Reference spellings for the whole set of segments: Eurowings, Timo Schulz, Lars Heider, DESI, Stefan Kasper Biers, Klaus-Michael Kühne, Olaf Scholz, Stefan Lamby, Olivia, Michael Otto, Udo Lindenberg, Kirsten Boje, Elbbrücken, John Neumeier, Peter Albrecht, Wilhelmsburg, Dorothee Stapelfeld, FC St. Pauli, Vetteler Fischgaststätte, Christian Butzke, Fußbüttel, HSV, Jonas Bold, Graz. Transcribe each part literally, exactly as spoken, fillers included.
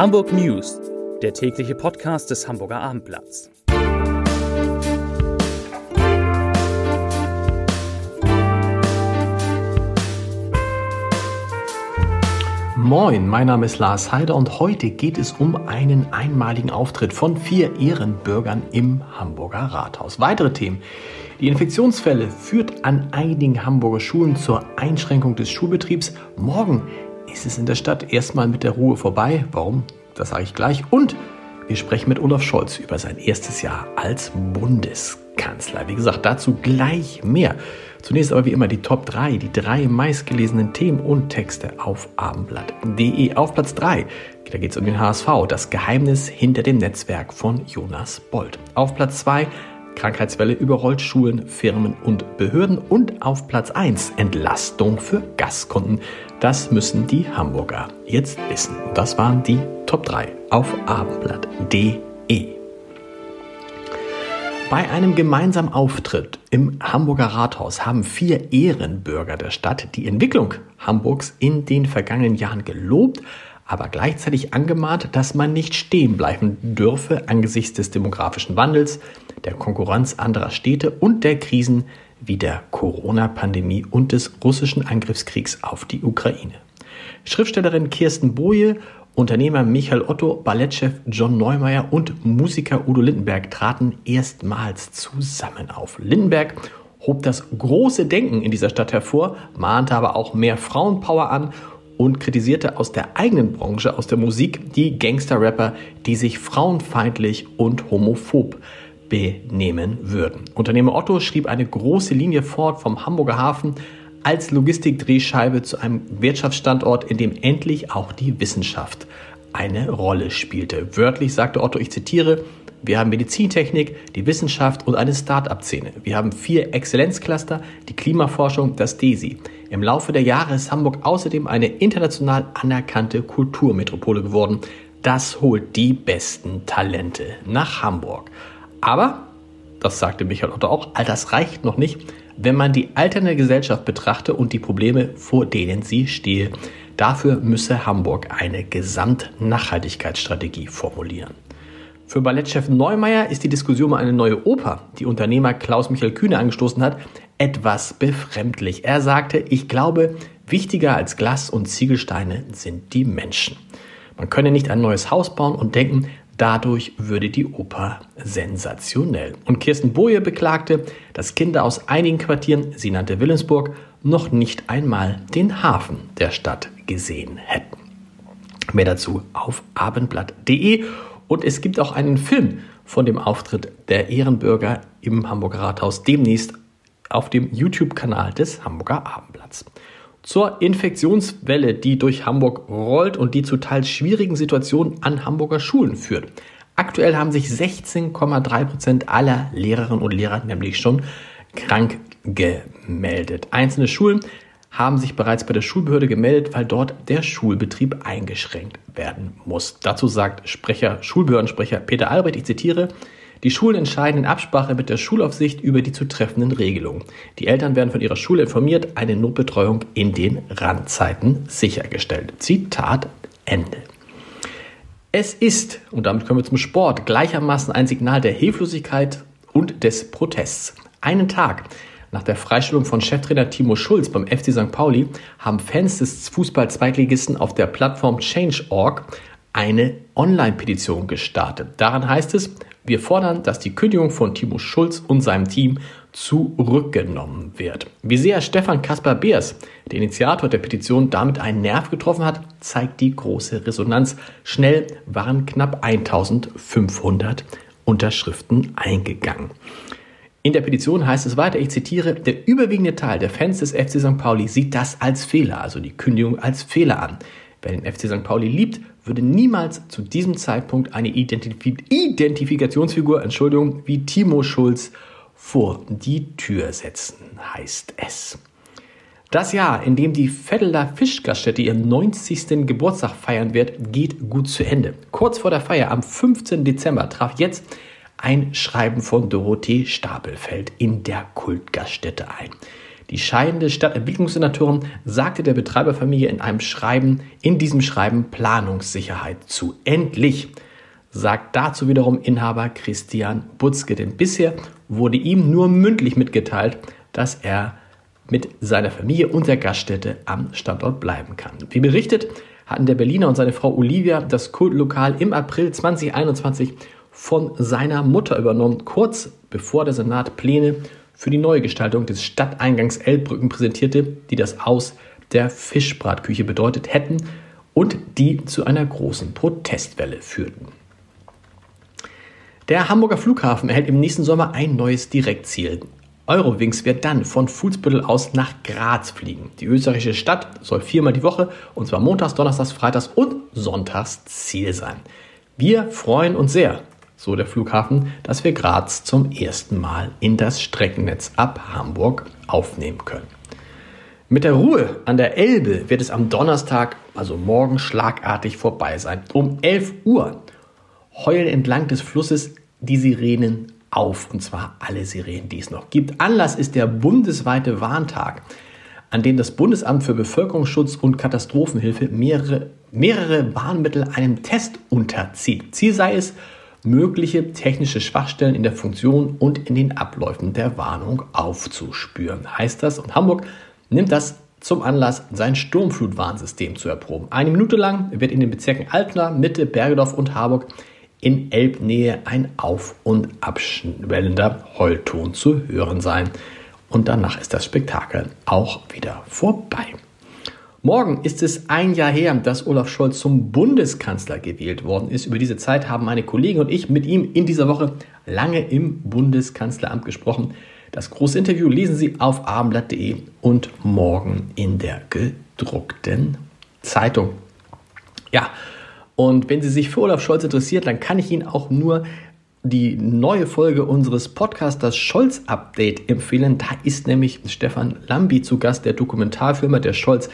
Hamburg News, der tägliche Podcast des Hamburger Abendblatts. Moin, mein Name ist Lars Heider und heute geht es um einen einmaligen Auftritt von vier Ehrenbürgern im Hamburger Rathaus. Weitere Themen. Die Infektionsfälle führt an einigen Hamburger Schulen zur Einschränkung des Schulbetriebs. Morgen ist es in der Stadt erstmal mit der Ruhe vorbei. Warum? Das sage ich gleich. Und wir sprechen mit Olaf Scholz über sein erstes Jahr als Bundeskanzler. Wie gesagt, dazu gleich mehr. Zunächst aber wie immer die Top drei, die drei meistgelesenen Themen und Texte auf abendblatt punkt de. Auf Platz drei, da geht es um den H S V, das Geheimnis hinter dem Netzwerk von Jonas Bold. Auf Platz zwei, Krankheitswelle überrollt Schulen, Firmen und Behörden. Und auf Platz eins, Entlastung für Gastkunden. Das müssen die Hamburger jetzt wissen. Und das waren die Top drei auf abendblatt punkt de. Bei einem gemeinsamen Auftritt im Hamburger Rathaus haben vier Ehrenbürger der Stadt die Entwicklung Hamburgs in den vergangenen Jahren gelobt, aber gleichzeitig angemahnt, dass man nicht stehen bleiben dürfe angesichts des demografischen Wandels, der Konkurrenz anderer Städte und der Krisen wie der Corona-Pandemie und des russischen Angriffskriegs auf die Ukraine. Schriftstellerin Kirsten Boje, Unternehmer Michael Otto, Ballettchef John Neumeier und Musiker Udo Lindenberg traten erstmals zusammen auf. Lindenberg hob das große Denken in dieser Stadt hervor, mahnte aber auch mehr Frauenpower an und kritisierte aus der eigenen Branche, aus der Musik, die Gangster-Rapper, die sich frauenfeindlich und homophob benehmen würden. Unternehmer Otto schrieb eine große Linie fort vom Hamburger Hafen als Logistikdrehscheibe zu einem Wirtschaftsstandort, in dem endlich auch die Wissenschaft eine Rolle spielte. Wörtlich sagte Otto, ich zitiere, wir haben Medizintechnik, die Wissenschaft und eine Start-up-Szene. Wir haben vier Exzellenzcluster, die Klimaforschung, das DESI. Im Laufe der Jahre ist Hamburg außerdem eine international anerkannte Kulturmetropole geworden. Das holt die besten Talente nach Hamburg. Aber, das sagte Michael Otto auch, all das reicht noch nicht, wenn man die alternde Gesellschaft betrachte und die Probleme, vor denen sie stehe. Dafür müsse Hamburg eine Gesamtnachhaltigkeitsstrategie formulieren. Für Ballettchef Neumeier ist die Diskussion um eine neue Oper, die Unternehmer Klaus-Michael Kühne angestoßen hat, etwas befremdlich. Er sagte, ich glaube, wichtiger als Glas und Ziegelsteine sind die Menschen. Man könne nicht ein neues Haus bauen und denken, dadurch würde die Oper sensationell. Und Kirsten Boje beklagte, dass Kinder aus einigen Quartieren, sie nannte Wilhelmsburg, noch nicht einmal den Hafen der Stadt gesehen hätten. Mehr dazu auf abendblatt punkt de. Und es gibt auch einen Film von dem Auftritt der Ehrenbürger im Hamburger Rathaus demnächst auf dem YouTube-Kanal des Hamburger Abendblatts. Zur Infektionswelle, die durch Hamburg rollt und die zu teils schwierigen Situationen an Hamburger Schulen führt. Aktuell haben sich sechzehn Komma drei Prozent aller Lehrerinnen und Lehrer nämlich schon krank gemeldet. Einzelne Schulen haben sich bereits bei der Schulbehörde gemeldet, weil dort der Schulbetrieb eingeschränkt werden muss. Dazu sagt Sprecher, Schulbehördensprecher Peter Albrecht, ich zitiere, die Schulen entscheiden in Absprache mit der Schulaufsicht über die zu treffenden Regelungen. Die Eltern werden von ihrer Schule informiert, eine Notbetreuung in den Randzeiten sichergestellt. Zitat Ende. Es ist, und damit kommen wir zum Sport, gleichermaßen ein Signal der Hilflosigkeit und des Protests. Einen Tag nach der Freistellung von Cheftrainer Timo Schulz beim F C Sankt Pauli haben Fans des Fußball-Zweitligisten auf der Plattform Change punkt org eine Online-Petition gestartet. Daran heißt es, wir fordern, dass die Kündigung von Timo Schulz und seinem Team zurückgenommen wird. Wie sehr Stefan Kasper Biers, der Initiator der Petition, damit einen Nerv getroffen hat, zeigt die große Resonanz. Schnell waren knapp eintausendfünfhundert Unterschriften eingegangen. In der Petition heißt es weiter, ich zitiere, der überwiegende Teil der Fans des F C Sankt Pauli sieht das als Fehler, also die Kündigung als Fehler an. Wer den F C Sankt Pauli liebt, würde niemals zu diesem Zeitpunkt eine Identif- Identifikationsfigur, Entschuldigung, wie Timo Schulz vor die Tür setzen, heißt es. Das Jahr, in dem die Vetteler Fischgaststätte ihren neunzigsten Geburtstag feiern wird, geht gut zu Ende. Kurz vor der Feier am fünfzehnten Dezember traf jetzt ein Schreiben von Dorothee Stapelfeld in der Kultgaststätte ein. Die scheidende Stadtentwicklungssenatorin sagte der Betreiberfamilie in einem Schreiben, in diesem Schreiben Planungssicherheit zu. Endlich, sagt dazu wiederum Inhaber Christian Butzke, denn bisher wurde ihm nur mündlich mitgeteilt, dass er mit seiner Familie und der Gaststätte am Standort bleiben kann. Wie berichtet, hatten der Berliner und seine Frau Olivia das Kultlokal im April zwanzig einundzwanzig von seiner Mutter übernommen, kurz bevor der Senat Pläne für die Neugestaltung des Stadteingangs Elbbrücken präsentierte, die das Aus der Fischbratküche bedeutet hätten und die zu einer großen Protestwelle führten. Der Hamburger Flughafen erhält im nächsten Sommer ein neues Direktziel. Eurowings wird dann von Fußbüttel aus nach Graz fliegen. Die österreichische Stadt soll viermal die Woche, und zwar montags, donnerstags, freitags und sonntags, Ziel sein. Wir freuen uns sehr, so der Flughafen, dass wir Graz zum ersten Mal in das Streckennetz ab Hamburg aufnehmen können. Mit der Ruhe an der Elbe wird es am Donnerstag, also morgen, schlagartig vorbei sein. Um elf Uhr heulen entlang des Flusses die Sirenen auf, und zwar alle Sirenen, die es noch gibt. Anlass ist der bundesweite Warntag, an dem das Bundesamt für Bevölkerungsschutz und Katastrophenhilfe mehrere, mehrere Warnmittel einem Test unterzieht. Ziel sei es, mögliche technische Schwachstellen in der Funktion und in den Abläufen der Warnung aufzuspüren, heißt das. Und Hamburg nimmt das zum Anlass, sein Sturmflutwarnsystem zu erproben. Eine Minute lang wird in den Bezirken Altena, Mitte, Bergedorf und Harburg in Elbnähe ein auf- und abschwellender Heulton zu hören sein. Und danach ist das Spektakel auch wieder vorbei. Morgen ist es ein Jahr her, dass Olaf Scholz zum Bundeskanzler gewählt worden ist. Über diese Zeit haben meine Kollegen und ich mit ihm in dieser Woche lange im Bundeskanzleramt gesprochen. Das große Interview lesen Sie auf abendblatt punkt de und morgen in der gedruckten Zeitung. Ja, und wenn Sie sich für Olaf Scholz interessiert, dann kann ich Ihnen auch nur die neue Folge unseres Podcasts, das Scholz-Update, empfehlen. Da ist nämlich Stefan Lamby zu Gast, der Dokumentarfilmer, der Scholz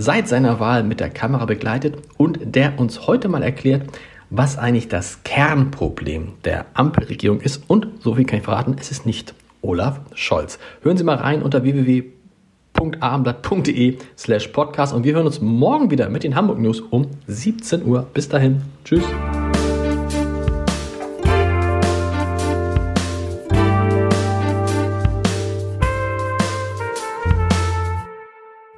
seit seiner Wahl mit der Kamera begleitet und der uns heute mal erklärt, was eigentlich das Kernproblem der Ampelregierung ist. Und so viel kann ich verraten, es ist nicht Olaf Scholz. Hören Sie mal rein unter w w w punkt abendblatt punkt de slash podcast und wir hören uns morgen wieder mit den Hamburg News um siebzehn Uhr. Bis dahin. Tschüss.